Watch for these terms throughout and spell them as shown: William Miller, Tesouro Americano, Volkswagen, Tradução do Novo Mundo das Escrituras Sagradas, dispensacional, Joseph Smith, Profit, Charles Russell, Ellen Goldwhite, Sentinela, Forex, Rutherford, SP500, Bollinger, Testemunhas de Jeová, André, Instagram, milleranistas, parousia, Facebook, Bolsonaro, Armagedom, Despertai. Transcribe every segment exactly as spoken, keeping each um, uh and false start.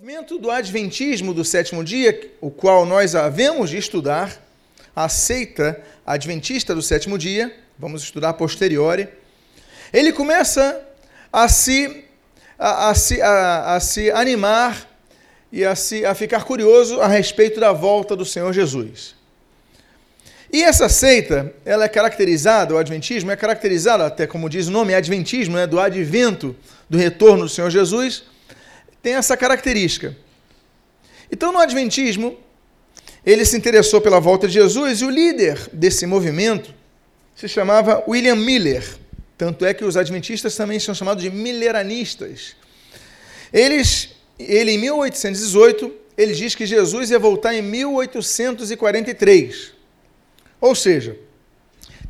O movimento do adventismo do sétimo dia, o qual nós havemos de estudar, a seita adventista do sétimo dia, vamos estudar a posteriori, ele começa a se, a, a se, a, a se animar e a, se, a ficar curioso a respeito da volta do Senhor Jesus. E essa seita, ela é caracterizada, o adventismo é caracterizado, até como diz o nome, adventismo, né, do advento, do retorno do Senhor Jesus, tem essa característica. Então, no adventismo, ele se interessou pela volta de Jesus e o líder desse movimento se chamava William Miller. Tanto é que os adventistas também são chamados de milleranistas. Eles, ele, em mil oitocentos e dezoito, ele diz que Jesus ia voltar em mil oitocentos e quarenta e três. Ou seja,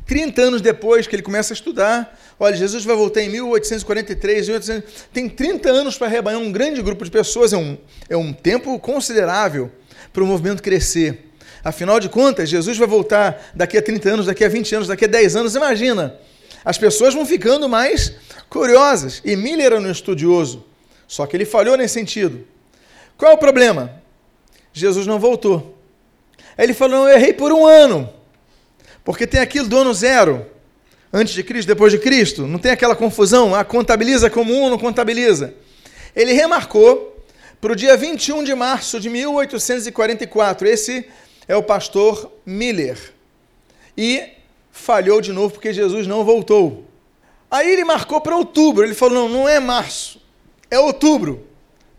trinta anos depois que ele começa a estudar, olha, Jesus vai voltar em mil oitocentos e quarenta e três, mil e oitocentos, tem trinta anos para arrebanhar um grande grupo de pessoas, é um, é um tempo considerável para o movimento crescer. Afinal de contas, Jesus vai voltar daqui a trinta anos, daqui a vinte anos, daqui a dez anos, imagina, as pessoas vão ficando mais curiosas. E Miller era um estudioso, só que ele falhou nesse sentido. Qual é o problema? Jesus não voltou. Aí ele falou, não, eu errei por um ano, porque tem aquilo do ano zero, antes de Cristo, depois de Cristo, não tem aquela confusão, ah, contabiliza como um, não contabiliza. Ele remarcou para o dia vinte e um de março de mil oitocentos e quarenta e quatro, esse é o pastor Miller, e falhou de novo porque Jesus não voltou. Aí ele marcou para outubro, ele falou, não, não é março, é outubro,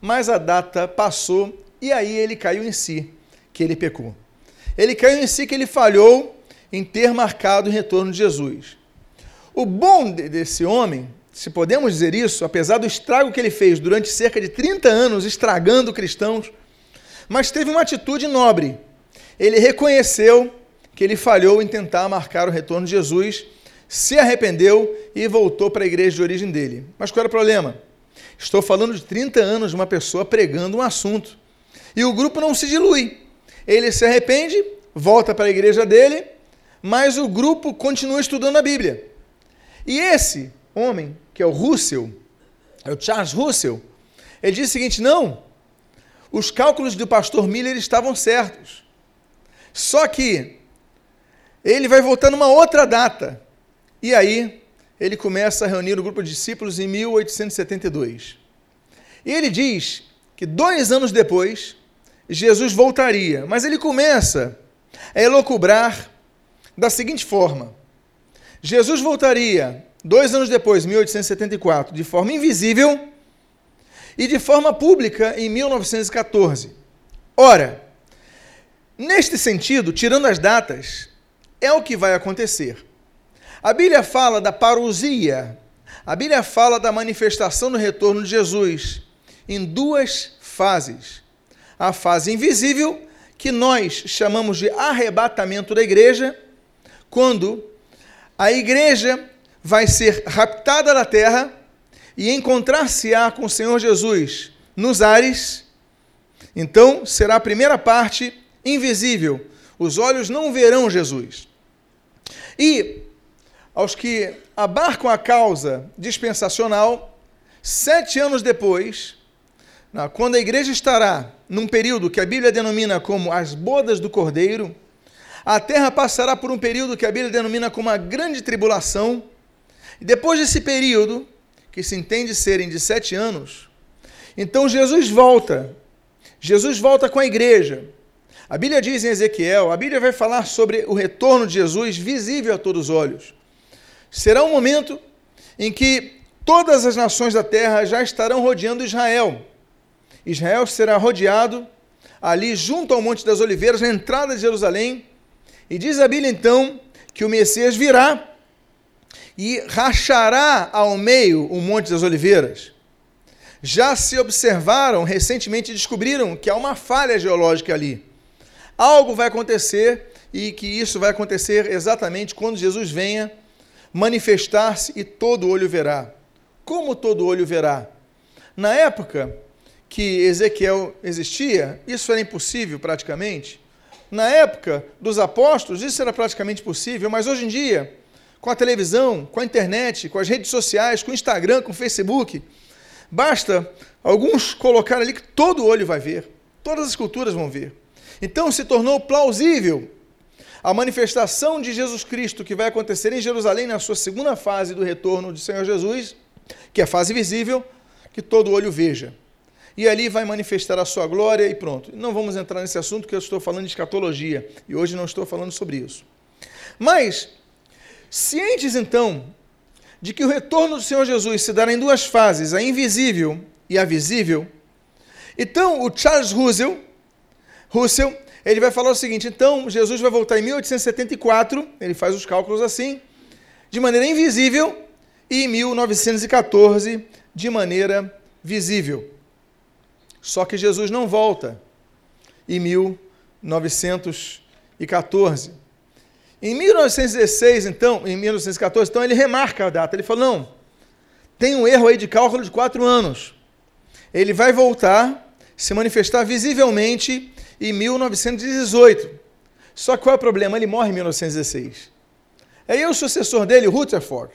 mas a data passou e aí ele caiu em si, que ele pecou. Ele caiu em si que ele falhou em ter marcado o retorno de Jesus. O bom desse homem, se podemos dizer isso, apesar do estrago que ele fez durante cerca de trinta anos, estragando cristãos, mas teve uma atitude nobre. Ele reconheceu que ele falhou em tentar marcar o retorno de Jesus, se arrependeu e voltou para a igreja de origem dele. Mas qual era o problema? Estou falando de trinta anos de uma pessoa pregando um assunto. E o grupo não se dilui. Ele se arrepende, volta para a igreja dele, mas o grupo continua estudando a Bíblia. E esse homem, que é o Russell, é o Charles Russell, ele diz o seguinte, não, os cálculos do pastor Miller estavam certos, só que ele vai voltar numa outra data. E aí ele começa a reunir o grupo de discípulos em mil oitocentos e setenta e dois. E ele diz que dois anos depois, Jesus voltaria, mas ele começa a elocubrar da seguinte forma, Jesus voltaria dois anos depois, mil oitocentos e setenta e quatro, de forma invisível e de forma pública em mil novecentos e catorze. Ora, neste sentido, tirando as datas, é o que vai acontecer. A Bíblia fala da parousia, a Bíblia fala da manifestação do retorno de Jesus em duas fases. A fase invisível, que nós chamamos de arrebatamento da igreja, quando a igreja vai ser raptada da terra e encontrar-se-á com o Senhor Jesus nos ares, então será a primeira parte invisível. Os olhos não verão Jesus. E aos que abarcam a causa dispensacional, sete anos depois, quando a igreja estará num período que a Bíblia denomina como as bodas do Cordeiro, a terra passará por um período que a Bíblia denomina como a grande tribulação, e depois desse período, que se entende serem de sete anos, então Jesus volta, Jesus volta com a igreja. A Bíblia diz em Ezequiel, a Bíblia vai falar sobre o retorno de Jesus visível a todos os olhos. Será um momento em que todas as nações da terra já estarão rodeando Israel. Israel será rodeado ali junto ao Monte das Oliveiras, na entrada de Jerusalém. E diz a Bíblia, então, que o Messias virá e rachará ao meio o Monte das Oliveiras. Já se observaram, recentemente descobriram que há uma falha geológica ali. Algo vai acontecer e que isso vai acontecer exatamente quando Jesus venha manifestar-se e todo olho verá. Como todo olho verá? Na época que Ezequiel existia, isso era impossível praticamente. Na época dos apóstolos, isso era praticamente possível, mas hoje em dia, com a televisão, com a internet, com as redes sociais, com o Instagram, com o Facebook, Basta alguns colocar ali que todo olho vai ver, todas as culturas vão ver. Então se tornou plausível a manifestação de Jesus Cristo que vai acontecer em Jerusalém na sua segunda fase do retorno do Senhor Jesus, que é a fase visível, que todo olho veja. E ali vai manifestar a sua glória e pronto. Não vamos entrar nesse assunto que eu estou falando de escatologia e hoje não estou falando sobre isso. Mas, cientes então de que o retorno do Senhor Jesus se dará em duas fases, a invisível e a visível, então o Charles Russell, Russell ele vai falar o seguinte: então Jesus vai voltar em mil oitocentos e setenta e quatro, ele faz os cálculos assim, de maneira invisível, e em mil novecentos e quatorze de maneira visível. Só que Jesus não volta em mil novecentos e quatorze. Em mil novecentos e dezesseis, então, em mil novecentos e quatorze, então ele remarca a data. Ele falou, não, tem um erro aí de cálculo de quatro anos. Ele vai voltar, se manifestar visivelmente em mil novecentos e dezoito. Só que qual é o problema? Ele morre em mil novecentos e dezesseis. Aí o sucessor dele, Rutherford,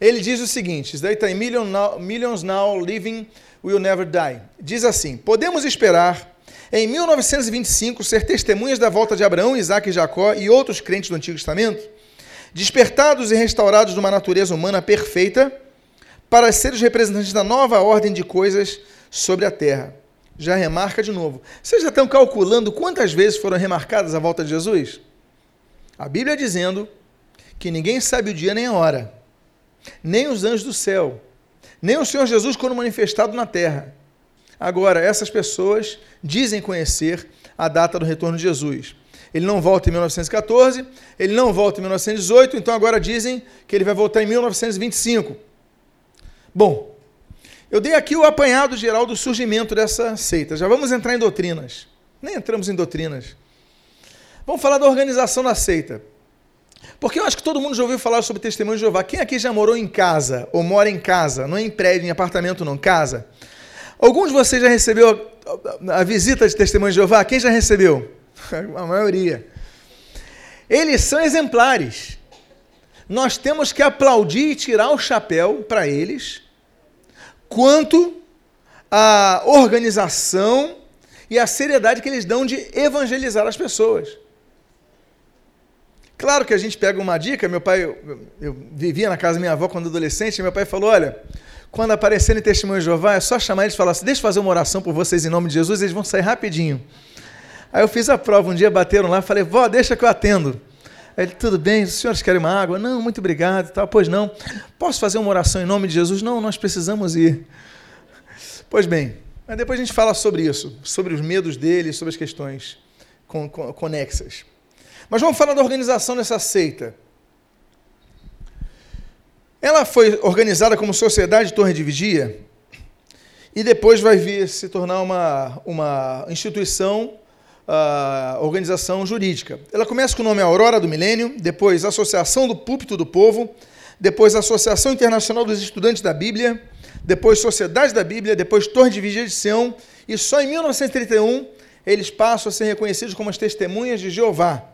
ele diz o seguinte, isso daí está em Million now, Millions Now Living Will Never Die. Diz assim, podemos esperar em mil novecentos e vinte e cinco ser testemunhas da volta de Abraão, Isaac e Jacó e outros crentes do Antigo Testamento, despertados e restaurados de uma natureza humana perfeita, para ser os representantes da nova ordem de coisas sobre a terra. Já remarca de novo. Vocês já estão calculando quantas vezes foram remarcadas a volta de Jesus? A Bíblia dizendo que ninguém sabe o dia nem a hora, nem os anjos do céu, nem o Senhor Jesus quando manifestado na terra. Agora, essas pessoas dizem conhecer a data do retorno de Jesus. Ele não volta em mil novecentos e quatorze, ele não volta em mil novecentos e dezoito, então agora dizem que ele vai voltar em mil novecentos e vinte e cinco. Bom, eu dei aqui o apanhado geral do surgimento dessa seita. Já vamos entrar em doutrinas. Nem entramos em doutrinas. Vamos falar da organização da seita. Porque eu acho que todo mundo já ouviu falar sobre Testemunhas de Jeová. Quem aqui já morou em casa, ou mora em casa, não é em prédio, em apartamento, não, casa? Alguns de vocês já recebeu a visita de Testemunhas de Jeová? Quem já recebeu? A maioria. Eles são exemplares. Nós temos que aplaudir e tirar o chapéu para eles quanto à organização e à seriedade que eles dão de evangelizar as pessoas. Claro que a gente pega uma dica, meu pai, eu, eu vivia na casa da minha avó quando adolescente, e meu pai falou, olha, quando aparecerem testemunhos de Jeová, é só chamar eles e falar assim, deixa eu fazer uma oração por vocês em nome de Jesus, eles vão sair rapidinho. Aí eu fiz a prova, um dia bateram lá, falei, vó, deixa que eu atendo. Aí ele, tudo bem, os senhores querem uma água? Não, muito obrigado, tal. Pois não, posso fazer uma oração em nome de Jesus? Não, nós precisamos ir. Pois bem, mas depois a gente fala sobre isso, sobre os medos deles, sobre as questões conexas. Mas vamos falar da organização dessa seita. Ela foi organizada como Sociedade de Torre de Vigia e depois vai vir se tornar uma, uma instituição, uh, organização jurídica. Ela começa com o nome Aurora do Milênio, depois Associação do Púlpito do Povo, depois Associação Internacional dos Estudantes da Bíblia, depois Sociedade da Bíblia, depois Torre de Vigia de Sião e só em mil novecentos e trinta e um eles passam a ser reconhecidos como as Testemunhas de Jeová.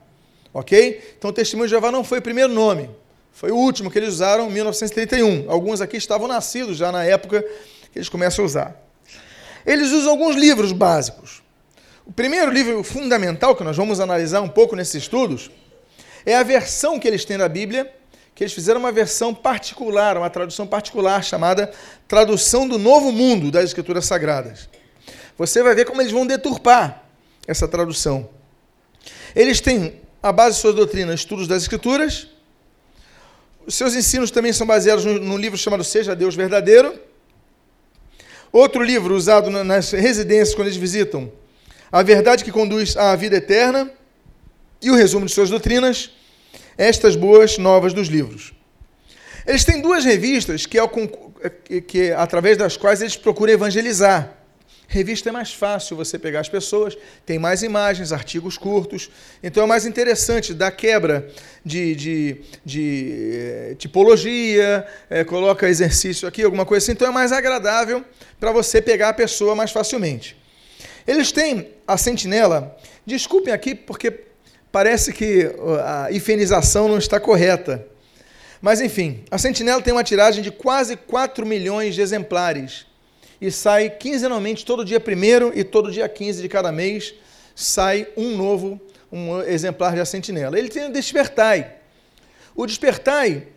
Ok? Então, o Testemunho de Jeová não foi o primeiro nome, foi o último que eles usaram em mil novecentos e trinta e um. Alguns aqui estavam nascidos já na época que eles começam a usar. Eles usam alguns livros básicos. O primeiro livro fundamental, que nós vamos analisar um pouco nesses estudos, é a versão que eles têm da Bíblia, que eles fizeram uma versão particular, uma tradução particular, chamada Tradução do Novo Mundo das Escrituras Sagradas. Você vai ver como eles vão deturpar essa tradução. Eles têm a base de sua doutrina, estudos das Escrituras. Os seus ensinos também são baseados num livro chamado Seja Deus Verdadeiro. Outro livro usado nas residências, quando eles visitam, A Verdade que Conduz à Vida Eterna e o resumo de suas doutrinas, Estas Boas Novas dos Livros. Eles têm duas revistas que, é o, que é através das quais eles procuram evangelizar. Revista é mais fácil você pegar as pessoas, tem mais imagens, artigos curtos, então é mais interessante, dá quebra de, de, de eh, tipologia, eh, coloca exercício aqui, alguma coisa assim, então é mais agradável para você pegar a pessoa mais facilmente. Eles têm a Sentinela, desculpem aqui porque parece que a ifenização não está correta, mas enfim, a Sentinela tem uma tiragem de quase quatro milhões de exemplares, e sai quinzenalmente, todo dia primeiro e todo dia quinze de cada mês, sai um novo um exemplar de A Sentinela. Ele tem o Despertai. O Despertai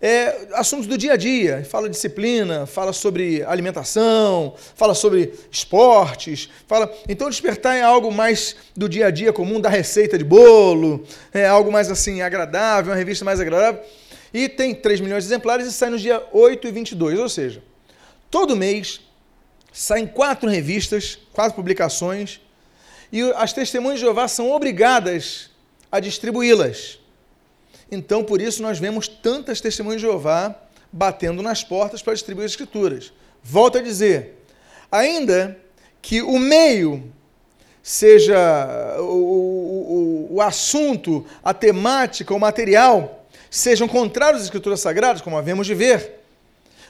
é assuntos do dia a dia, fala disciplina, fala sobre alimentação, fala sobre esportes, fala... Então, Despertar é algo mais do dia a dia comum, da receita de bolo, é algo mais assim agradável, uma revista mais agradável, e tem três milhões de exemplares e sai nos dias oito e vinte e dois, ou seja, todo mês saem quatro revistas, quatro publicações, e as Testemunhas de Jeová são obrigadas a distribuí-las. Então, por isso, nós vemos tantas Testemunhas de Jeová batendo nas portas para distribuir as Escrituras. Volto a dizer, ainda que o meio seja, o, o, o assunto, a temática, o material, sejam contrários às Escrituras Sagradas, como havemos de ver,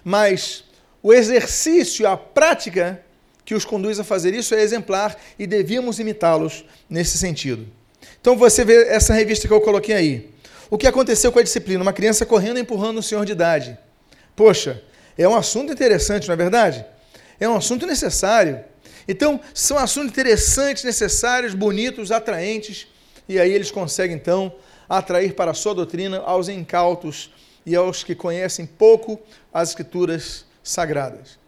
mas o exercício, a prática que os conduz a fazer isso é exemplar e devíamos imitá-los nesse sentido. Então, você vê essa revista que eu coloquei aí. O que aconteceu com a disciplina? Uma criança correndo e empurrando um senhor de idade. Poxa, é um assunto interessante, não é verdade? É um assunto necessário. Então, são assuntos interessantes, necessários, bonitos, atraentes, e aí eles conseguem, então, atrair para a sua doutrina aos incautos e aos que conhecem pouco as Escrituras Sagradas.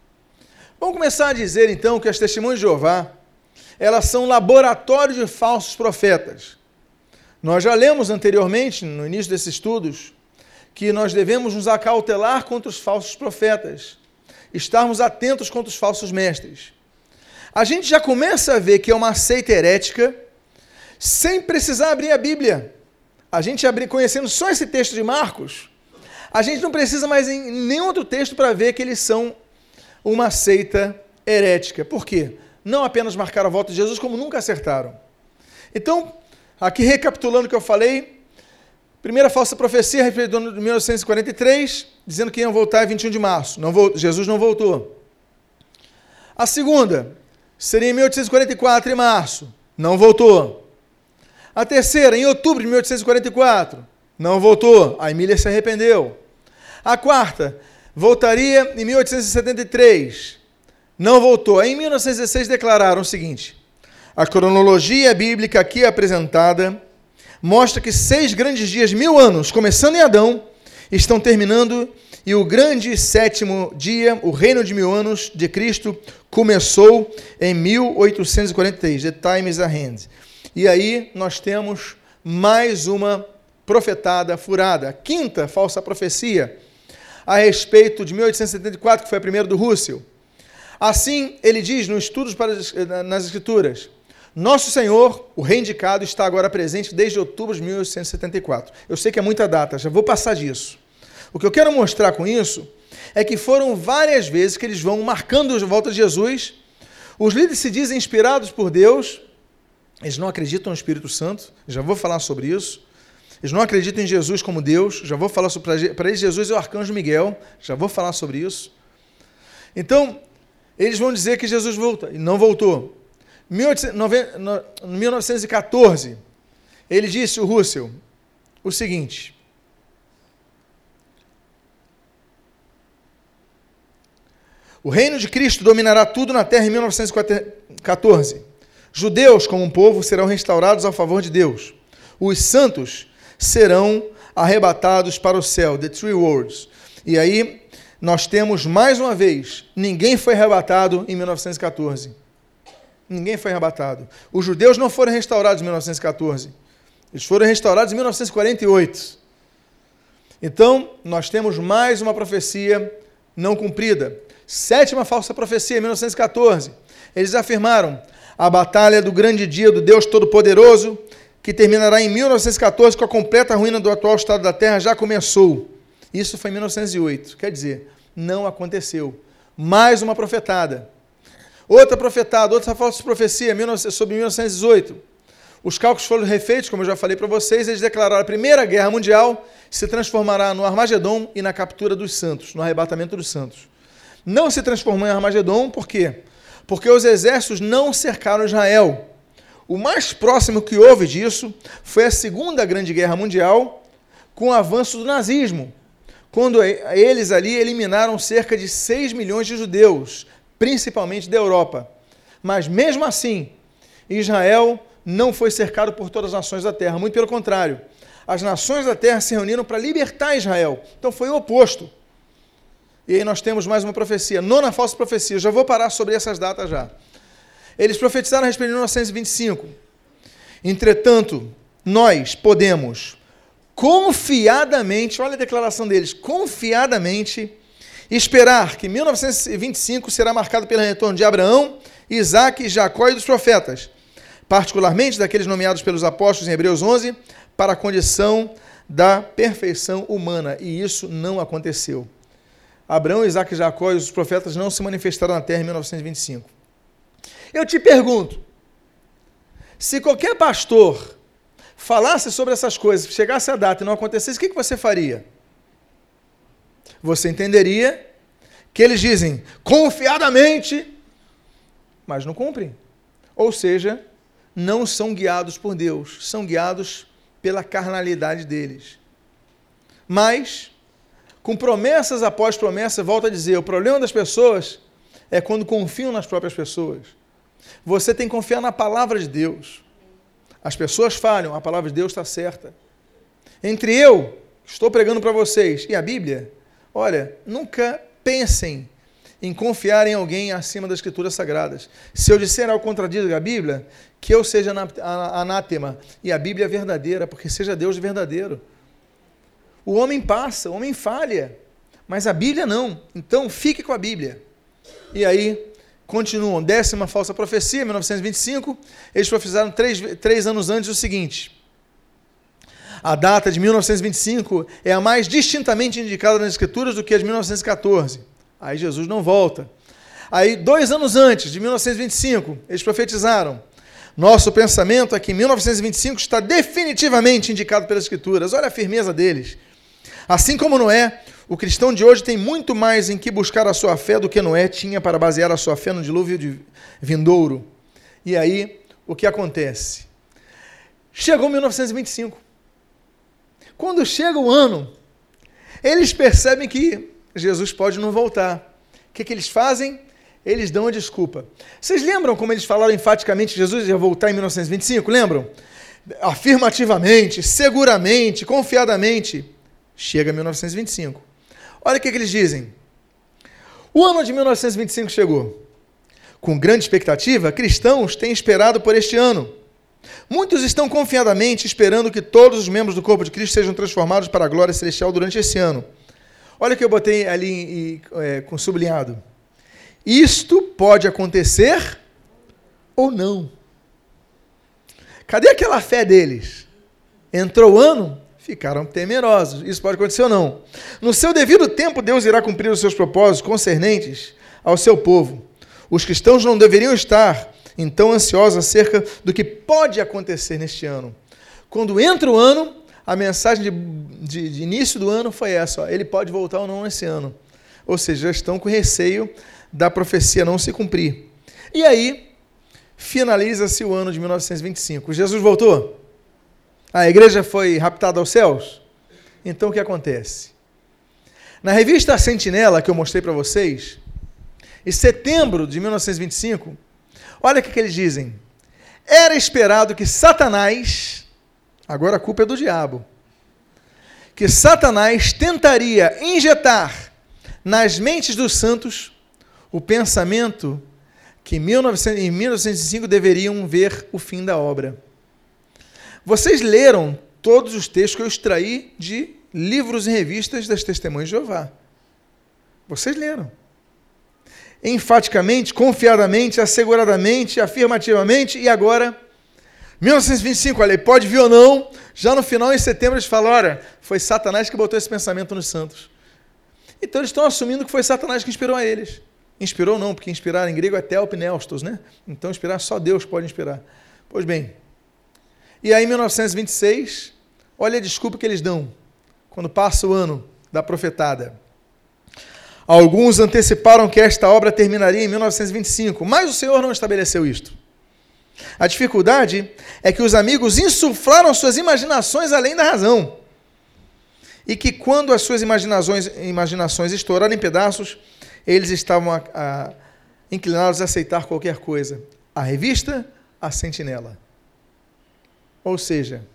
Vamos começar a dizer, então, que as Testemunhas de Jeová, elas são laboratórios de falsos profetas. Nós já lemos anteriormente, no início desses estudos, que nós devemos nos acautelar contra os falsos profetas, estarmos atentos contra os falsos mestres. A gente já começa a ver que é uma seita herética, sem precisar abrir a Bíblia. A gente abrir, conhecendo só esse texto de Marcos, a gente não precisa mais em nenhum outro texto para ver que eles são uma seita herética. Por quê? Não apenas marcaram a volta de Jesus, como nunca acertaram. Então, aqui, recapitulando o que eu falei, primeira falsa profecia, referida de mil novecentos e quarenta e três, dizendo que iam voltar em vinte e um de março. Não voltou, Jesus não voltou. A segunda, seria em mil oitocentos e quarenta e quatro, em março. Não voltou. A terceira, em outubro de mil oitocentos e quarenta e quatro. Não voltou. A Emília se arrependeu. A quarta, voltaria em mil oitocentos e setenta e três. Não voltou. Aí, em mil novecentos e dezesseis, declararam o seguinte... A cronologia bíblica aqui apresentada mostra que seis grandes dias, mil anos, começando em Adão, estão terminando, e o grande sétimo dia, o reino de mil anos de Cristo, começou em mil oitocentos e quarenta e três, the time is at hand. E aí nós temos mais uma profetada furada, a quinta falsa profecia, a respeito de mil oitocentos e setenta e quatro, que foi a primeira do Russell. Assim, ele diz nos estudos para, nas Escrituras, Nosso Senhor, o reivindicado, está agora presente desde outubro de mil oitocentos e setenta e quatro. Eu sei que é muita data, já vou passar disso. O que eu quero mostrar com isso é que foram várias vezes que eles vão marcando a volta de Jesus, os líderes se dizem inspirados por Deus, eles não acreditam no Espírito Santo, já vou falar sobre isso, eles não acreditam em Jesus como Deus, já vou falar sobre, para eles Jesus é o arcanjo Miguel, já vou falar sobre isso. Então, eles vão dizer que Jesus volta, e não voltou. mil novecentos e catorze, ele disse, o Russell, o seguinte, o reino de Cristo dominará tudo na terra em mil novecentos e catorze. Judeus, como um povo, serão restaurados ao favor de Deus. Os santos serão arrebatados para o céu, the three worlds. E aí, nós temos, mais uma vez, ninguém foi arrebatado em mil novecentos e catorze. Ninguém foi arrebatado. Os judeus não foram restaurados em mil novecentos e catorze. Eles foram restaurados em mil novecentos e quarenta e oito. Então, nós temos mais uma profecia não cumprida. Sétima falsa profecia, em mil novecentos e catorze. Eles afirmaram, a batalha do grande dia do Deus Todo-Poderoso, que terminará em mil novecentos e catorze com a completa ruína do atual estado da Terra, já começou. Isso foi em mil novecentos e oito. Quer dizer, não aconteceu. Mais uma profetada. Outra profetada, outra falsa profecia, sobre mil novecentos e dezoito. Os cálculos foram refeitos, como eu já falei para vocês, eles declararam a Primeira Guerra Mundial se transformará no Armagedom e na captura dos santos, no arrebatamento dos santos. Não se transformou em Armagedom, por quê? Porque os exércitos não cercaram Israel. O mais próximo que houve disso foi a Segunda Grande Guerra Mundial, com o avanço do nazismo, quando eles ali eliminaram cerca de seis milhões de judeus, principalmente da Europa. Mas mesmo assim, Israel não foi cercado por todas as nações da terra, muito pelo contrário. As nações da terra se reuniram para libertar Israel, então foi o oposto. E aí nós temos mais uma profecia, nona falsa profecia, já vou parar sobre essas datas já. Eles profetizaram a respeito de mil novecentos e vinte e cinco. Entretanto, nós podemos confiadamente, olha a declaração deles, confiadamente esperar que mil novecentos e vinte e cinco será marcado pelo retorno de Abraão, Isaac, Jacó e dos profetas, particularmente daqueles nomeados pelos apóstolos em Hebreus onze, para a condição da perfeição humana. E isso não aconteceu. Abraão, Isaac, Jacó e os profetas não se manifestaram na terra em mil novecentos e vinte e cinco. Eu te pergunto, se qualquer pastor falasse sobre essas coisas, chegasse a data e não acontecesse, o que você faria? Você entenderia que eles dizem confiadamente, mas não cumprem. Ou seja, não são guiados por Deus, são guiados pela carnalidade deles. Mas, com promessas após promessa, volto a dizer, o problema das pessoas é quando confiam nas próprias pessoas. Você tem que confiar na palavra de Deus. As pessoas falham, a palavra de Deus está certa. Entre eu, estou pregando para vocês, e a Bíblia, olha, nunca pensem em confiar em alguém acima das Escrituras Sagradas. Se eu disser algo contradizer a Bíblia, que eu seja anátema, e a Bíblia é verdadeira, porque seja Deus verdadeiro. O homem passa, o homem falha, mas a Bíblia não. Então, fique com a Bíblia. E aí, continuam, décima falsa profecia, mil novecentos e vinte e cinco, eles profetizaram três, três anos antes o seguinte, a data de mil novecentos e vinte e cinco é a mais distintamente indicada nas Escrituras do que a de mil novecentos e catorze. Aí Jesus não volta. Aí, dois anos antes, de mil novecentos e vinte e cinco, eles profetizaram. Nosso pensamento é que mil novecentos e vinte e cinco está definitivamente indicado pelas Escrituras. Olha a firmeza deles. Assim como Noé, o cristão de hoje tem muito mais em que buscar a sua fé do que Noé tinha para basear a sua fé no dilúvio vindouro. E aí, o que acontece? Chegou mil novecentos e vinte e cinco. Quando chega o ano, eles percebem que Jesus pode não voltar. O que, que eles fazem? Eles dão a desculpa. Vocês lembram como eles falaram enfaticamente que Jesus ia voltar em mil novecentos e vinte e cinco? Lembram? Afirmativamente, seguramente, confiadamente. Chega mil novecentos e vinte e cinco. Olha o que, que eles dizem. O ano de mil novecentos e vinte e cinco chegou. Com grande expectativa, cristãos têm esperado por este ano. Muitos estão confiadamente esperando que todos os membros do corpo de Cristo sejam transformados para a glória celestial durante este ano. Olha o que eu botei ali e, é, com sublinhado. Isto pode acontecer ou não. Cadê aquela fé deles? Entrou o ano, ficaram temerosos. Isso pode acontecer ou não. No seu devido tempo, Deus irá cumprir os seus propósitos concernentes ao seu povo. Os cristãos não deveriam estar, então, ansiosos acerca do que pode acontecer neste ano. Quando entra o ano, a mensagem de, de, de início do ano foi essa, ó, ele pode voltar ou não esse ano. Ou seja, já estão com receio da profecia não se cumprir. E aí, finaliza-se o ano de mil novecentos e vinte e cinco. Jesus voltou? A igreja foi raptada aos céus? Então, o que acontece? Na revista Sentinela, que eu mostrei para vocês, em setembro de mil novecentos e vinte e cinco, olha o que, que eles dizem. Era esperado que Satanás... Agora a culpa é do diabo, que Satanás tentaria injetar nas mentes dos santos o pensamento que em mil novecentos e cinco deveriam ver o fim da obra. Vocês leram todos os textos que eu extraí de livros e revistas das Testemunhas de Jeová. Vocês leram. Enfaticamente, confiadamente, asseguradamente, afirmativamente e agora... mil novecentos e vinte e cinco, olha, pode vir ou não, já no final, em setembro, eles falam, olha, foi Satanás que botou esse pensamento nos santos. Então, eles estão assumindo que foi Satanás que inspirou a eles. Inspirou não, porque inspirar em grego é telpneustos, né? Então, inspirar só Deus pode inspirar. Pois bem, e aí, em mil novecentos e vinte e seis, olha a desculpa que eles dão, quando passa o ano da profetada. Alguns anteciparam que esta obra terminaria em mil novecentos e vinte e cinco, mas o Senhor não estabeleceu isto. A dificuldade é que os amigos insuflaram suas imaginações além da razão, e que quando as suas imaginações, imaginações estouraram em pedaços, eles estavam a, a, inclinados a aceitar qualquer coisa. A revista, a Sentinela. Ou seja,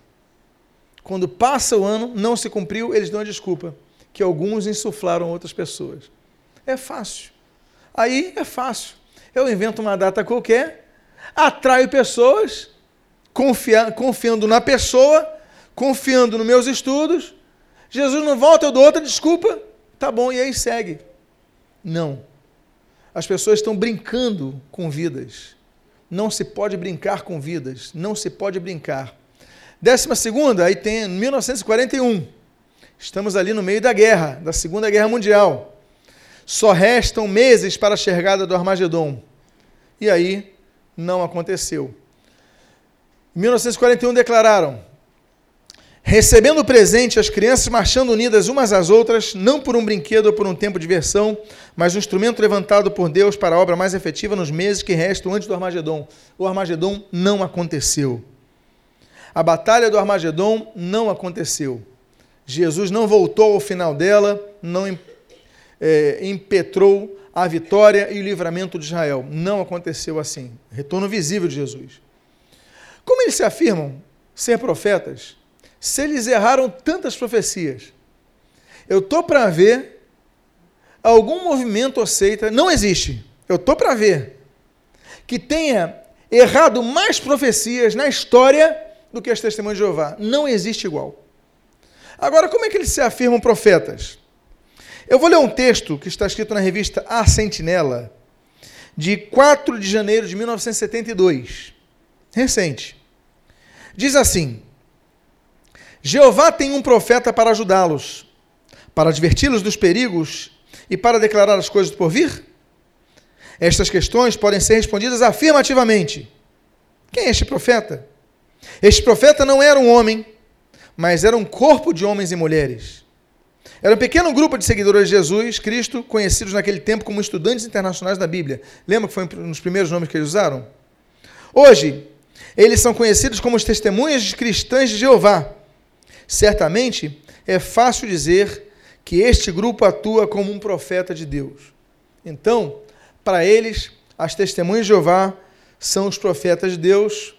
quando passa o ano, não se cumpriu, eles dão a desculpa, que alguns insuflaram outras pessoas. É fácil. Aí é fácil. Eu invento uma data qualquer, atraio pessoas, confia, confiando na pessoa, confiando nos meus estudos. Jesus não volta, eu dou outra desculpa. Tá bom, e aí segue. Não. As pessoas estão brincando com vidas. Não se pode brincar com vidas. Não se pode brincar. Décima segunda, aí tem mil novecentos e quarenta e um. Estamos ali no meio da guerra, da Segunda Guerra Mundial. Só restam meses para a chegada do Armagedom. E aí, não aconteceu. Em mil novecentos e quarenta e um declararam: recebendo o presente, as crianças marchando unidas umas às outras, não por um brinquedo ou por um tempo de diversão, mas um instrumento levantado por Deus para a obra mais efetiva nos meses que restam antes do Armagedom. O Armagedom não aconteceu. A batalha do Armagedom não aconteceu. Jesus não voltou ao final dela, não é, impetrou a vitória e o livramento de Israel. Não aconteceu assim. Retorno visível de Jesus. Como eles se afirmam ser profetas, se eles erraram tantas profecias? Eu estou para ver algum movimento ou seita, não existe, eu estou para ver, que tenha errado mais profecias na história do que as Testemunhas de Jeová. Não existe igual. Agora, como é que eles se afirmam profetas? Eu vou ler um texto que está escrito na revista A Sentinela, de quatro de janeiro de mil novecentos e setenta e dois, recente. Diz assim: Jeová tem um profeta para ajudá-los, para adverti-los dos perigos e para declarar as coisas por vir? Estas questões podem ser respondidas afirmativamente. Quem é este profeta? Este profeta não era um homem, mas era um corpo de homens e mulheres. Era um pequeno grupo de seguidores de Jesus Cristo, conhecidos naquele tempo como estudantes internacionais da Bíblia. Lembra que foi um dos primeiros nomes que eles usaram? Hoje, eles são conhecidos como os testemunhas cristãs de Jeová. Certamente, é fácil dizer que este grupo atua como um profeta de Deus. Então, para eles, as testemunhas de Jeová são os profetas de Deus.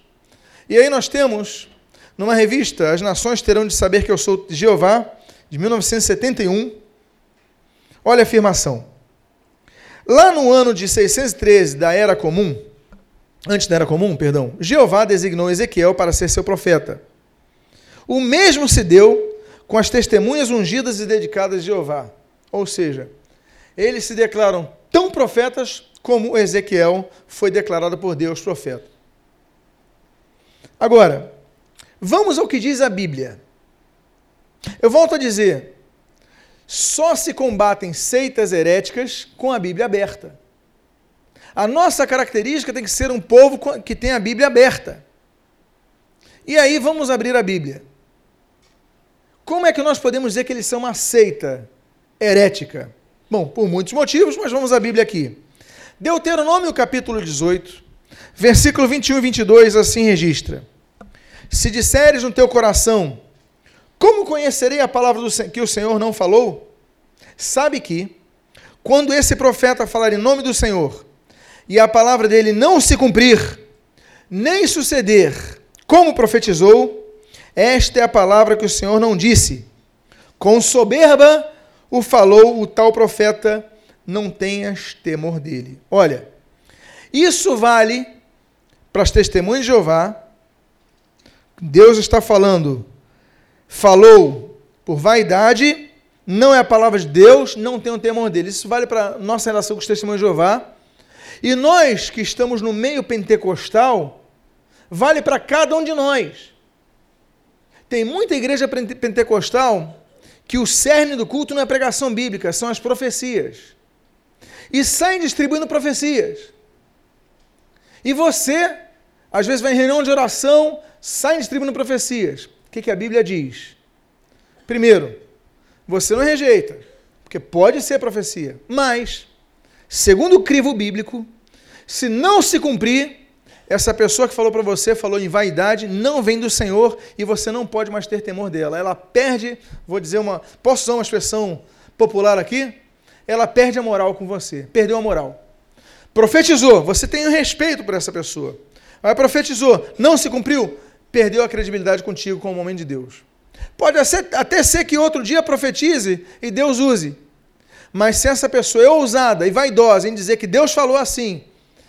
E aí nós temos, numa revista, As Nações Terão de Saber que Eu Sou Jeová, de mil novecentos e setenta e um, olha a afirmação. Lá no ano de seiscentos e treze da Era Comum, antes da Era Comum, perdão, Jeová designou Ezequiel para ser seu profeta. O mesmo se deu com as testemunhas ungidas e dedicadas de Jeová. Ou seja, eles se declaram tão profetas como Ezequiel foi declarado por Deus profeta. Agora, vamos ao que diz a Bíblia. Eu volto a dizer, só se combatem seitas heréticas com a Bíblia aberta. A nossa característica tem que ser um povo que tem a Bíblia aberta. E aí vamos abrir a Bíblia. Como é que nós podemos dizer que eles são uma seita herética? Bom, por muitos motivos, mas vamos à Bíblia aqui. Deuteronômio, capítulo dezoito, versículo vinte e um e vinte e dois, assim registra: se disseres no teu coração, como conhecerei a palavra do que o Senhor não falou? Sabe que, quando esse profeta falar em nome do Senhor, e a palavra dele não se cumprir, nem suceder, como profetizou, esta é a palavra que o Senhor não disse. Com soberba o falou o tal profeta, não tenhas temor dele. Olha, isso vale para as testemunhas de Jeová. Deus está falando, falou por vaidade, não é a palavra de Deus, não tenham temor dele. Isso vale para a nossa relação com os testemunhas de Jeová. E nós que estamos no meio pentecostal, vale para cada um de nós. Tem muita igreja pentecostal que o cerne do culto não é a pregação bíblica, são as profecias. E saem distribuindo profecias. E você, às vezes, vai em reunião de oração, saem distribuindo profecias. O que que a Bíblia diz? Primeiro, você não rejeita, porque pode ser profecia. Mas, segundo o crivo bíblico, se não se cumprir, essa pessoa que falou para você, falou em vaidade, não vem do Senhor e você não pode mais ter temor dela. Ela perde, vou dizer uma, posso usar uma expressão popular aqui? Ela perde a moral com você, perdeu a moral. Profetizou, você tem um respeito por essa pessoa. Aí profetizou, não se cumpriu, perdeu a credibilidade contigo como homem de Deus. Pode até ser que outro dia profetize e Deus use, mas se essa pessoa é ousada e vaidosa em dizer que Deus falou assim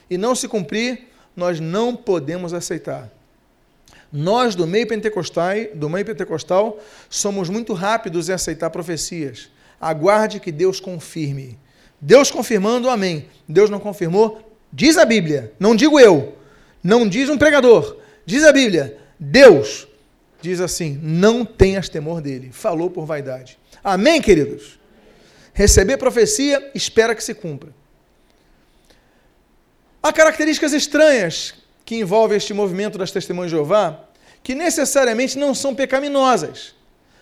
e não se cumprir, nós não podemos aceitar. Nós do meio pentecostal, do meio pentecostal somos muito rápidos em aceitar profecias. Aguarde que Deus confirme. Deus confirmando, amém. Deus não confirmou, diz a Bíblia, não digo eu, não diz um pregador, diz a Bíblia, Deus diz assim, não tenhas temor dele, falou por vaidade. Amém, queridos? Receber profecia, espera que se cumpra. Há características estranhas que envolvem este movimento das Testemunhas de Jeová, que necessariamente não são pecaminosas,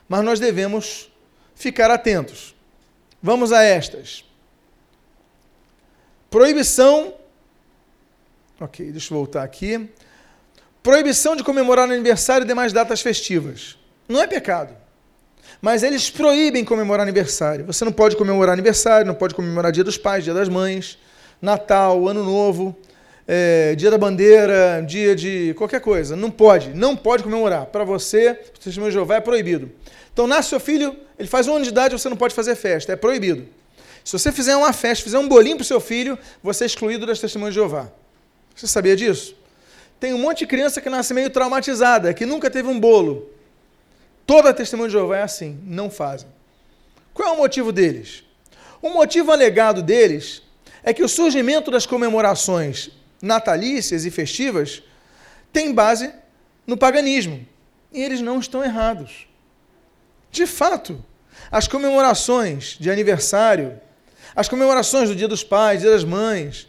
mas nós devemos ficar atentos. Vamos a estas. Proibição, ok, deixa eu voltar aqui. Proibição de comemorar no aniversário e demais datas festivas. Não é pecado, mas eles proíbem comemorar aniversário. Você não pode comemorar aniversário, não pode comemorar Dia dos Pais, Dia das Mães, Natal, Ano Novo, é, Dia da Bandeira, Dia de qualquer coisa. Não pode, não pode comemorar. Para você, o Testemunho de Jeová é proibido. Então, nasce seu filho, ele faz um ano de idade, você não pode fazer festa, é proibido. Se você fizer uma festa, fizer um bolinho para o seu filho, você é excluído das Testemunhas de Jeová. Você sabia disso? Tem um monte de criança que nasce meio traumatizada, que nunca teve um bolo. Toda a Testemunha de Jeová é assim, não fazem. Qual é o motivo deles? O motivo alegado deles é que o surgimento das comemorações natalícias e festivas tem base no paganismo. E eles não estão errados. De fato, as comemorações de aniversário, as comemorações do Dia dos Pais, Dia das Mães,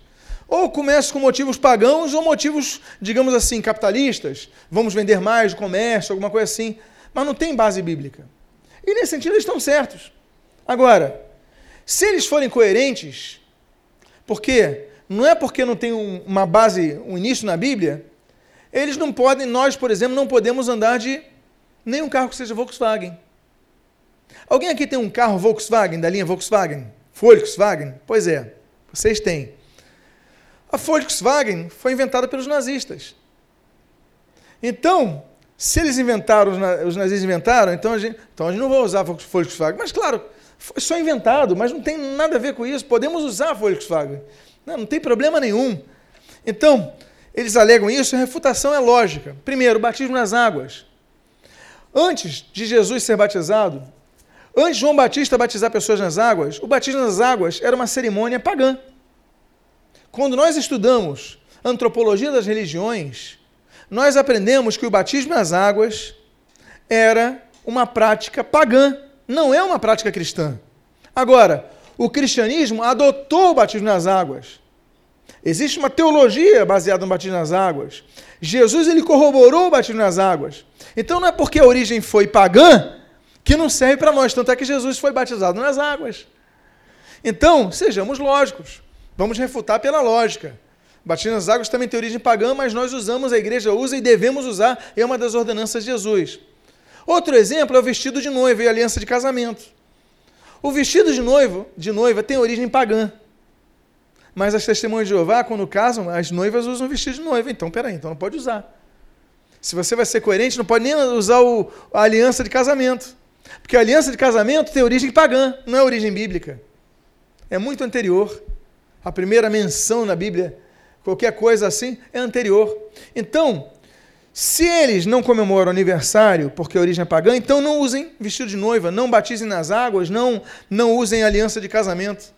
ou começa com motivos pagãos ou motivos, digamos assim, capitalistas, vamos vender mais, comércio, alguma coisa assim, mas não tem base bíblica. E nesse sentido eles estão certos. Agora, se eles forem coerentes, porque não é porque não tem um, uma base, um início na Bíblia, eles não podem, nós, por exemplo, não podemos andar de nenhum carro que seja Volkswagen. Alguém aqui tem um carro Volkswagen, da linha Volkswagen? Volkswagen? Pois é, vocês têm. A Volkswagen foi inventada pelos nazistas. Então, se eles inventaram, os nazistas inventaram, então a gente, então a gente não vai usar a Volkswagen. Mas, claro, foi só inventado, mas não tem nada a ver com isso. Podemos usar a Volkswagen. Não, não tem problema nenhum. Então, eles alegam isso, a refutação é lógica. Primeiro, o batismo nas águas. Antes de Jesus ser batizado, antes de João Batista batizar pessoas nas águas, o batismo nas águas era uma cerimônia pagã. Quando nós estudamos antropologia das religiões, nós aprendemos que o batismo nas águas era uma prática pagã, não é uma prática cristã. Agora, o cristianismo adotou o batismo nas águas. Existe uma teologia baseada no batismo nas águas. Jesus, ele corroborou o batismo nas águas. Então, não é porque a origem foi pagã que não serve para nós, tanto é que Jesus foi batizado nas águas. Então, sejamos lógicos. Vamos refutar pela lógica. Batismo nas águas também tem origem pagã, mas nós usamos, a igreja usa e devemos usar, é uma das ordenanças de Jesus. Outro exemplo é o vestido de noiva e a aliança de casamento. O vestido de noivo, de noiva tem origem pagã, mas as Testemunhas de Jeová, quando casam, as noivas usam o vestido de noiva, então peraí, então não pode usar. Se você vai ser coerente, não pode nem usar o, a aliança de casamento, porque a aliança de casamento tem origem pagã, não é origem bíblica, é muito anterior. A primeira menção na Bíblia, qualquer coisa assim, é anterior. Então, se eles não comemoram o aniversário porque a origem é pagã, então não usem vestido de noiva, não batizem nas águas, não, não usem aliança de casamento.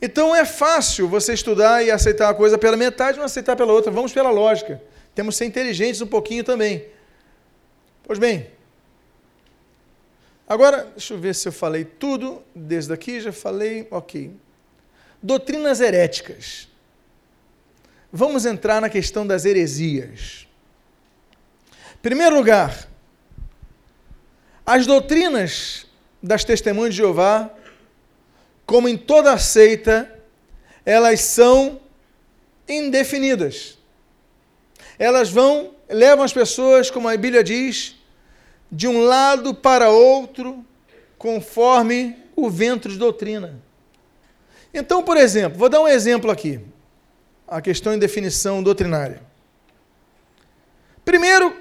Então é fácil você estudar e aceitar uma coisa pela metade e não aceitar pela outra. Vamos pela lógica. Temos que ser inteligentes um pouquinho também. Pois bem, agora, deixa eu ver se eu falei tudo, desde aqui já falei, ok. Doutrinas heréticas. Vamos entrar na questão das heresias. Em primeiro lugar, as doutrinas das Testemunhas de Jeová, como em toda a seita, elas são indefinidas. Elas vão, levam as pessoas, como a Bíblia diz, de um lado para outro, conforme o vento de doutrina. Então, por exemplo, vou dar um exemplo aqui. a questão em definição doutrinária. Primeiro,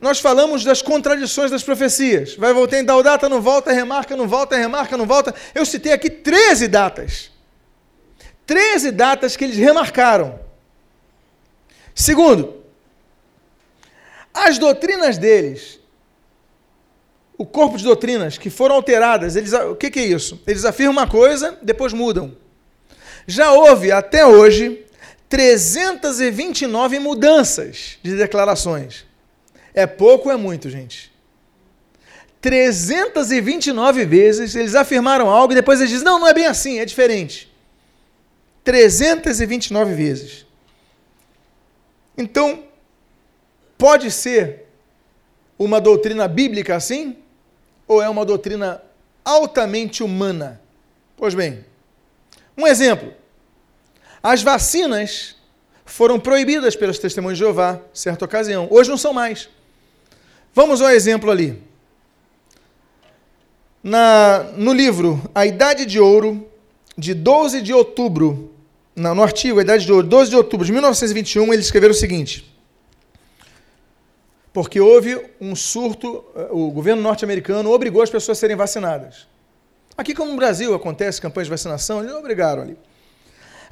nós falamos das contradições das profecias. Vai voltar em tal data, não volta, remarca, não volta, remarca, não volta. Eu citei aqui treze datas. treze datas que eles remarcaram. Segundo, as doutrinas deles, o corpo de doutrinas que foram alteradas, eles, o que, que é isso? Eles afirmam uma coisa, depois mudam. Já houve, até hoje, trezentas e vinte e nove mudanças de declarações. É pouco ou é muito, gente? trezentas e vinte e nove vezes eles afirmaram algo e depois eles dizem, não, não é bem assim, é diferente. trezentas e vinte e nove vezes. Então, pode ser uma doutrina bíblica assim? Ou é uma doutrina altamente humana? Pois bem, um exemplo. As vacinas foram proibidas pelos Testemunhas de Jeová, em certa ocasião. Hoje não são mais. Vamos ao exemplo ali. Na, no livro A Idade de Ouro, de doze de outubro, não, no artigo A Idade de Ouro, doze de outubro de mil novecentos e vinte e um, eles escreveram o seguinte, porque houve um surto, o governo norte-americano obrigou as pessoas a serem vacinadas. Aqui, como no Brasil acontece campanha de vacinação, eles obrigaram ali.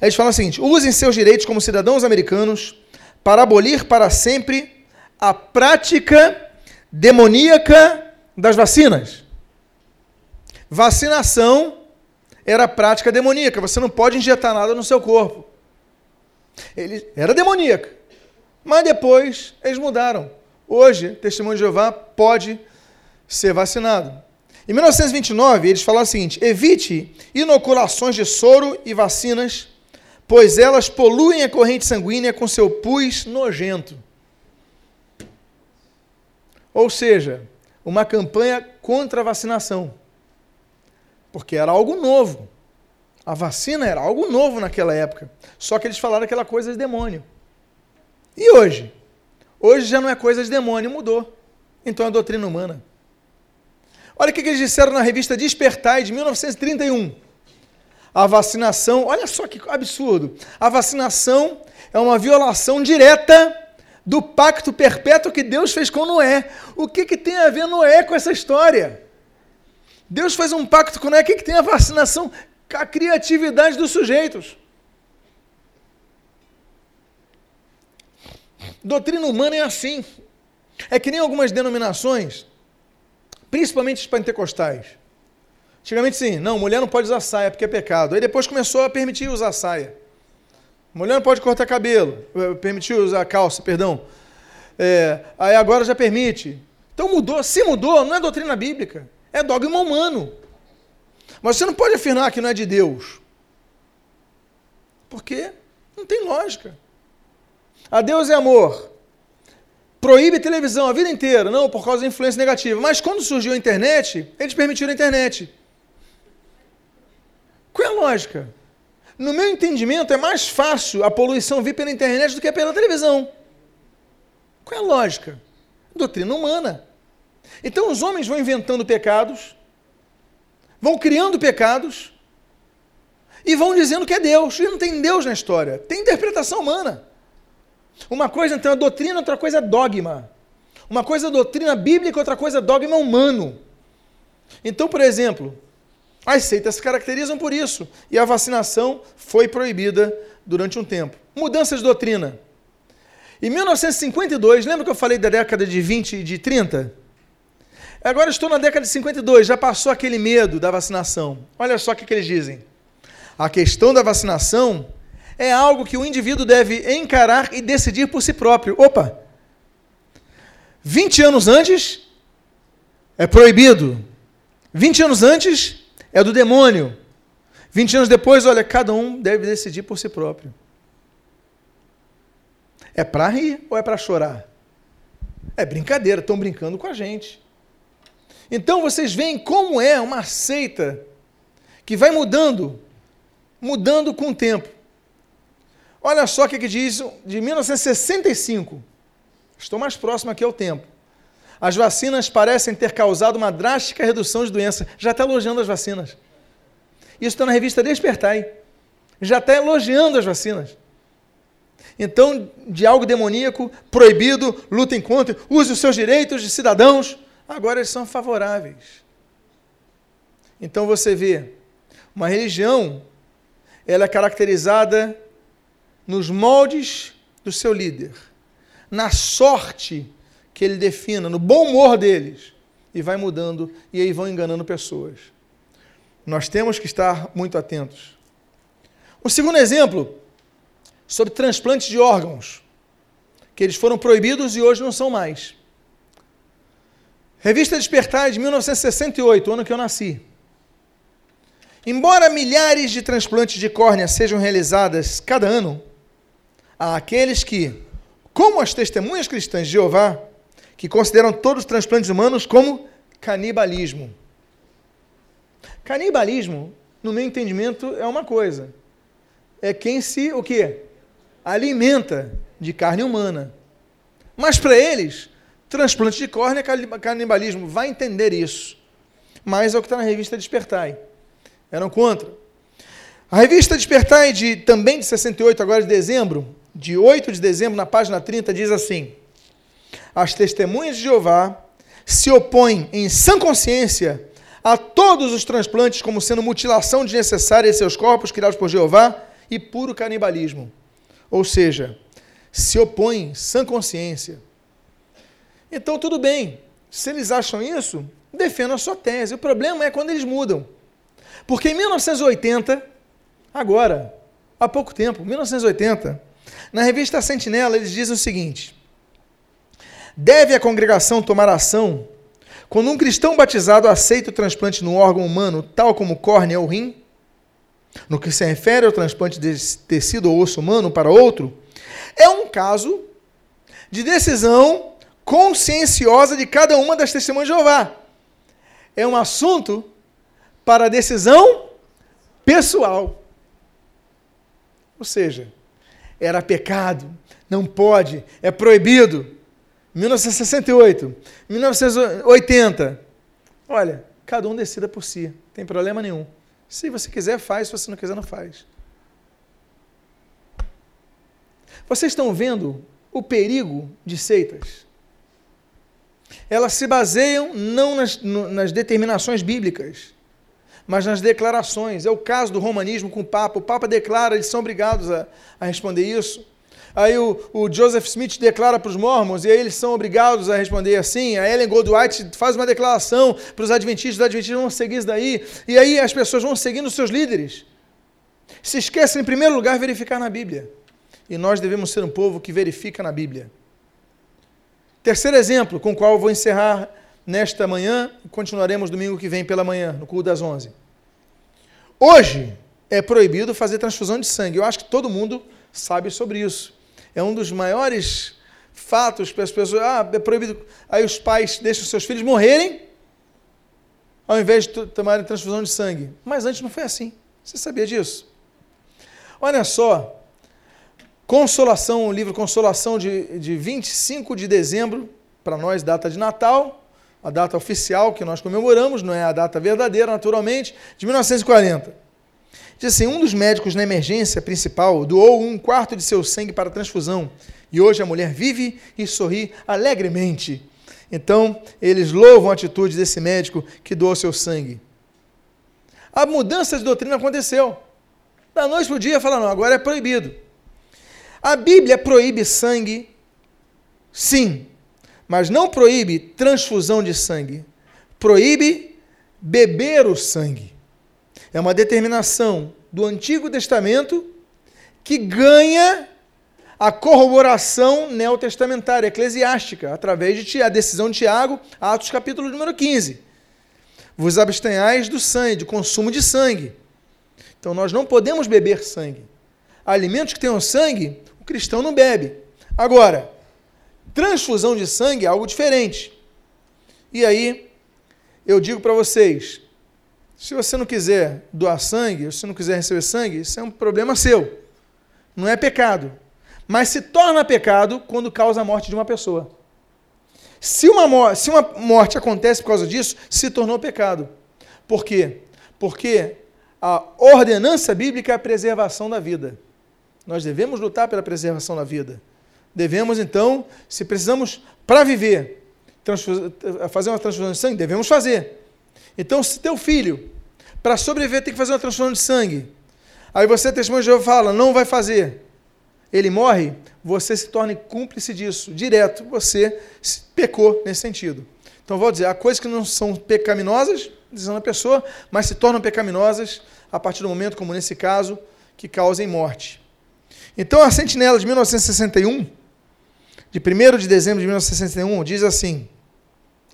Eles falam o seguinte, usem seus direitos como cidadãos americanos para abolir para sempre a prática demoníaca das vacinas. Vacinação era prática demoníaca, você não pode injetar nada no seu corpo. Ele era demoníaca, mas depois eles mudaram. Hoje, Testemunho de Jeová pode ser vacinado. Em mil novecentos e vinte e nove, eles falaram o seguinte, evite inoculações de soro e vacinas, pois elas poluem a corrente sanguínea com seu pus nojento. Ou seja, uma campanha contra a vacinação, porque era algo novo. A vacina era algo novo naquela época, só que eles falaram aquela coisa de demônio. E hoje? Hoje já não é coisa de demônio, mudou. Então é doutrina humana. Olha o que eles disseram na revista Despertai, de mil novecentos e trinta e um. A vacinação, olha só que absurdo, a vacinação é uma violação direta do pacto perpétuo que Deus fez com Noé. O que, que tem a ver Noé com essa história? Deus fez um pacto com Noé, o que, que tem a vacinação com a criatividade dos sujeitos? Doutrina humana é assim, é que nem algumas denominações, principalmente os pentecostais. Antigamente sim, não, mulher não pode usar saia porque é pecado. Aí depois começou a permitir usar saia. Mulher não pode cortar cabelo, permitiu usar calça, perdão. É, aí agora já permite. Então mudou, se mudou, não é doutrina bíblica, é dogma humano. Mas você não pode afirmar que não é de Deus, porque não tem lógica. A Deus é amor. Proíbe televisão a vida inteira, não, por causa da influência negativa. Mas quando surgiu a internet, eles permitiram a internet. Qual é a lógica? No meu entendimento, é mais fácil a poluição vir pela internet do que pela televisão. Qual é a lógica? Doutrina humana. Então os homens vão inventando pecados, vão criando pecados, e vão dizendo que é Deus. E não tem Deus na história, tem interpretação humana. Uma coisa, então, é doutrina, outra coisa é dogma. Uma coisa é doutrina bíblica, outra coisa é dogma humano. Então, por exemplo, as seitas se caracterizam por isso, e a vacinação foi proibida durante um tempo. Mudanças de doutrina. Em mil novecentos e cinquenta e dois, lembra que eu falei da década de vinte e de trinta? Agora estou na década de cinquenta e dois, já passou aquele medo da vacinação. Olha só o que, que eles dizem. A questão da vacinação é algo que o indivíduo deve encarar e decidir por si próprio. Opa! vinte anos antes é proibido. vinte anos antes é do demônio. vinte anos depois, olha, cada um deve decidir por si próprio. É para rir ou é para chorar? É brincadeira, estão brincando com a gente. Então vocês veem como é uma seita que vai mudando, mudando com o tempo. Olha só o que, que diz de mil novecentos e sessenta e cinco. Estou mais próximo aqui ao tempo. As vacinas parecem ter causado uma drástica redução de doenças. Já está elogiando as vacinas. Isso está na revista Despertai. Já está elogiando as vacinas. Então, de algo demoníaco, proibido, lutem contra, use os seus direitos de cidadãos, agora eles são favoráveis. Então você vê, uma religião, ela é caracterizada nos moldes do seu líder, na sorte que ele defina, no bom humor deles, e vai mudando, e aí vão enganando pessoas. Nós temos que estar muito atentos. O segundo exemplo, sobre transplantes de órgãos, que eles foram proibidos e hoje não são mais. Revista Despertai, de mil novecentos e sessenta e oito, ano que eu nasci. Embora milhares de transplantes de córnea sejam realizadas cada ano, há aqueles que, como as testemunhas cristãs de Jeová, que consideram todos os transplantes humanos como canibalismo. Canibalismo, no meu entendimento, é uma coisa. É quem se, o quê? Alimenta de carne humana. Mas para eles, transplante de córnea é canibalismo. Vai entender isso. Mas é o que está na revista Despertai. Eram contra. A revista Despertai, de, também de sessenta e oito, agora de dezembro, de oito de dezembro, na página trinta, diz assim: as testemunhas de Jeová se opõem em sã consciência a todos os transplantes como sendo mutilação desnecessária em seus corpos criados por Jeová e puro canibalismo. Ou seja, se opõem em sã consciência. Então, tudo bem. Se eles acham isso, defendam a sua tese. O problema é quando eles mudam. Porque em mil novecentos e oitenta, agora, há pouco tempo, mil novecentos e oitenta, na revista Sentinela, eles dizem o seguinte: deve a congregação tomar ação quando um cristão batizado aceita o transplante no órgão humano, tal como córnea ou rim, no que se refere ao transplante de tecido ou osso humano para outro, é um caso de decisão conscienciosa de cada uma das testemunhas de Jeová. É um assunto para decisão pessoal. Ou seja, era pecado, não pode, é proibido. mil novecentos e sessenta e oito, mil novecentos e oitenta. Olha, cada um decida por si, não tem problema nenhum. Se você quiser, faz. Se você não quiser, não faz. Vocês estão vendo o perigo de seitas? Elas se baseiam não nas, no, nas determinações bíblicas, mas nas declarações. É o caso do romanismo com o Papa. O Papa declara, eles são obrigados a, a responder isso. Aí o, o Joseph Smith declara para os mormons, e aí eles são obrigados a responder assim. A Ellen Goldwhite faz uma declaração para os adventistas, os adventistas vão seguir isso daí, e aí as pessoas vão seguindo os seus líderes. Se esquecem, em primeiro lugar, verificar na Bíblia. E nós devemos ser um povo que verifica na Bíblia. Terceiro exemplo, com o qual eu vou encerrar nesta manhã, e continuaremos domingo que vem pela manhã, no culto das onze. Hoje é proibido fazer transfusão de sangue. Eu acho que todo mundo sabe sobre isso. É um dos maiores fatos para as pessoas. Ah, é proibido. Aí os pais deixam seus filhos morrerem ao invés de tomarem transfusão de sangue. Mas antes não foi assim. Você sabia disso? Olha só. Consolação, o livro Consolação de, de vinte e cinco de dezembro, para nós, data de Natal, a data oficial que nós comemoramos, não é a data verdadeira, naturalmente, de mil novecentos e quarenta. Diz assim: um dos médicos na emergência principal doou um quarto de seu sangue para transfusão, e hoje a mulher vive e sorri alegremente. Então, eles louvam a atitude desse médico que doou seu sangue. A mudança de doutrina aconteceu. Da noite para o dia, falaram, agora é proibido. A Bíblia proíbe sangue, sim, mas não proíbe transfusão de sangue. Proíbe beber o sangue. É uma determinação do Antigo Testamento que ganha a corroboração neotestamentária, eclesiástica, através de a decisão de Tiago, Atos capítulo número quinze. Vos abstenhais do sangue, do consumo de sangue. Então nós não podemos beber sangue. Alimentos que tenham sangue, o cristão não bebe. Agora, transfusão de sangue é algo diferente. E aí, eu digo para vocês, se você não quiser doar sangue, se você não quiser receber sangue, isso é um problema seu. Não é pecado. Mas se torna pecado quando causa a morte de uma pessoa. Se uma, se uma morte acontece por causa disso, se tornou pecado. Por quê? Porque a ordenança bíblica é a preservação da vida. Nós devemos lutar pela preservação da vida. Devemos, então, se precisamos, para viver, fazer uma transfusão de sangue, devemos fazer. Então, se teu filho, para sobreviver, tem que fazer uma transfusão de sangue, aí você, testemunho de Jeová, fala, não vai fazer. Ele morre, você se torna cúmplice disso, direto, você pecou nesse sentido. Então, vou dizer, há coisas que não são pecaminosas, dizendo a pessoa, mas se tornam pecaminosas a partir do momento, como nesse caso, que causem morte. Então, a Sentinela de mil novecentos e sessenta e um, de primeiro de dezembro de mil novecentos e sessenta e um, diz assim,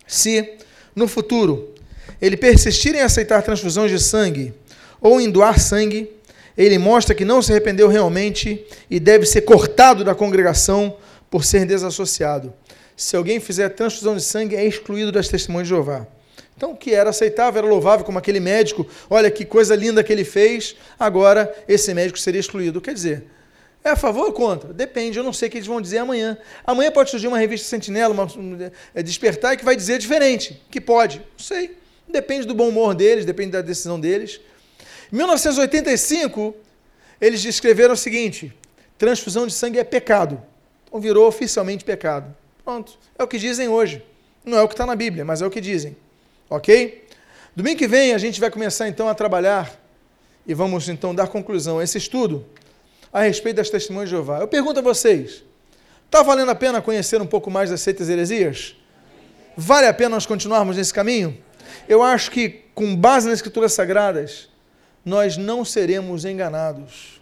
se, no futuro, ele persistir em aceitar transfusões de sangue ou em doar sangue, ele mostra que não se arrependeu realmente e deve ser cortado da congregação por ser desassociado. Se alguém fizer transfusão de sangue, é excluído das testemunhas de Jeová. Então, o que era aceitável, era louvável, como aquele médico, olha que coisa linda que ele fez, agora esse médico seria excluído. Quer dizer, é a favor ou contra? Depende, eu não sei o que eles vão dizer amanhã. Amanhã pode surgir uma revista Sentinela, uma Despertai, que vai dizer diferente, que pode, não sei. Depende do bom humor deles, depende da decisão deles. Em mil novecentos e oitenta e cinco, eles escreveram o seguinte, transfusão de sangue é pecado, então virou oficialmente pecado. Pronto, é o que dizem hoje. Não é o que está na Bíblia, mas é o que dizem. Ok? Domingo que vem a gente vai começar então a trabalhar e vamos então dar conclusão a esse estudo a respeito das testemunhas de Jeová. Eu pergunto a vocês, está valendo a pena conhecer um pouco mais das seitas e heresias? Vale a pena nós continuarmos nesse caminho? Eu acho que, com base nas Escrituras Sagradas, nós não seremos enganados.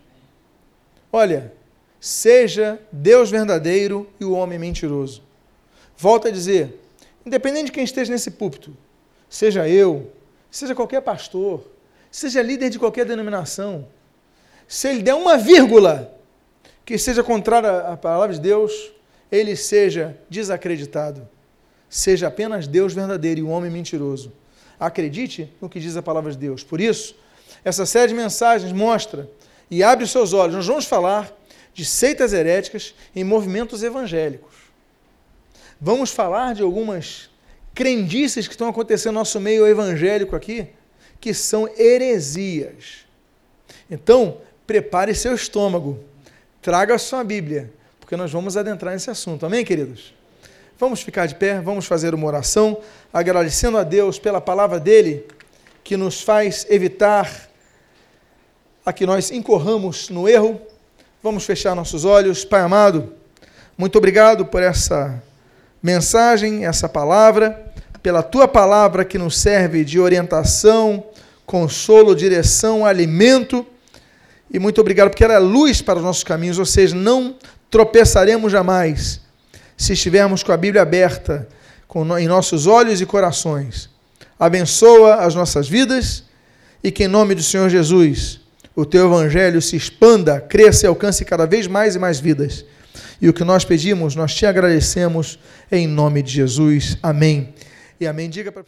Olha, seja Deus verdadeiro e o homem mentiroso. Volto a dizer, independente de quem esteja nesse púlpito, seja eu, seja qualquer pastor, seja líder de qualquer denominação, se ele der uma vírgula que seja contrária à palavra de Deus, ele seja desacreditado. Seja apenas Deus verdadeiro e o homem mentiroso. Acredite no que diz a palavra de Deus. Por isso, essa série de mensagens mostra e abre os seus olhos. Nós vamos falar de seitas heréticas em movimentos evangélicos. Vamos falar de algumas crendices que estão acontecendo no nosso meio evangélico aqui, que são heresias. Então, prepare seu estômago, traga a sua Bíblia, porque nós vamos adentrar nesse assunto. Amém, queridos? Vamos ficar de pé, vamos fazer uma oração, agradecendo a Deus pela palavra dele, que nos faz evitar a que nós incorramos no erro. Vamos fechar nossos olhos. Pai amado, muito obrigado por essa mensagem, essa palavra, pela tua palavra que nos serve de orientação, consolo, direção, alimento, e muito obrigado porque ela é luz para os nossos caminhos, ou seja, não tropeçaremos jamais se estivermos com a Bíblia aberta com, em nossos olhos e corações. Abençoa as nossas vidas e que em nome do Senhor Jesus o teu evangelho se expanda, cresça e alcance cada vez mais e mais vidas. E o que nós pedimos, nós te agradecemos em nome de Jesus. Amém. E amém. Diga para